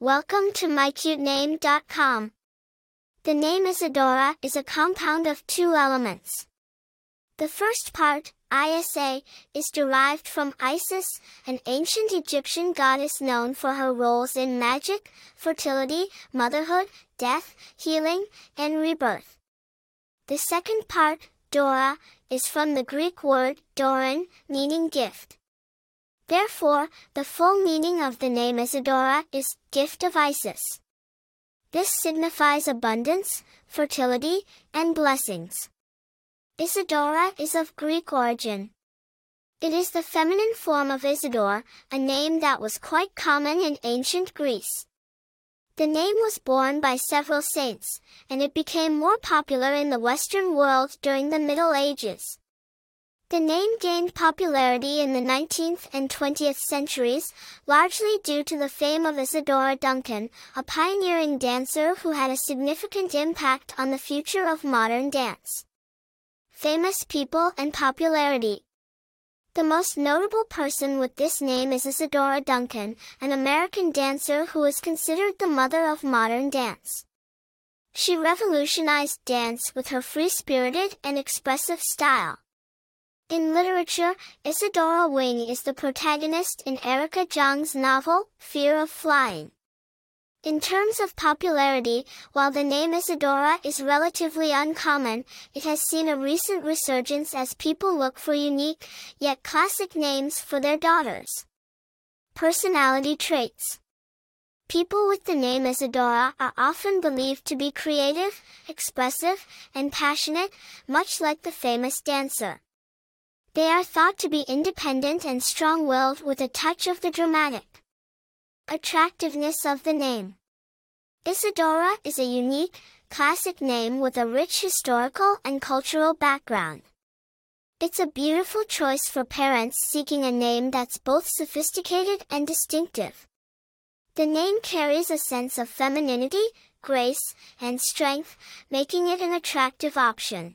Welcome to mycutename.com. The name Isadora is a compound of two elements. The first part, Isa, is derived from Isis, an ancient Egyptian goddess known for her roles in magic, fertility, motherhood, death, healing, and rebirth. The second part, Dora, is from the Greek word doron, meaning gift. Therefore, the full meaning of the name Isadora is gift of Isis. This signifies abundance, fertility, and blessings. Isadora is of Greek origin. It is the feminine form of Isidore, a name that was quite common in ancient Greece. The name was borne by several saints, and it became more popular in the Western world during the Middle Ages. The name gained popularity in the 19th and 20th centuries, largely due to the fame of Isadora Duncan, a pioneering dancer who had a significant impact on the future of modern dance. Famous people and popularity. The most notable person with this name is Isadora Duncan, an American dancer who is considered the mother of modern dance. She revolutionized dance with her free-spirited and expressive style. In literature, Isadora Wing is the protagonist in Erika Jong's novel, Fear of Flying. In terms of popularity, while the name Isadora is relatively uncommon, it has seen a recent resurgence as people look for unique, yet classic names for their daughters. Personality traits. People with the name Isadora are often believed to be creative, expressive, and passionate, much like the famous dancer. They are thought to be independent and strong-willed with a touch of the dramatic. Attractiveness of the name. Isadora is a unique, classic name with a rich historical and cultural background. It's a beautiful choice for parents seeking a name that's both sophisticated and distinctive. The name carries a sense of femininity, grace, and strength, making it an attractive option.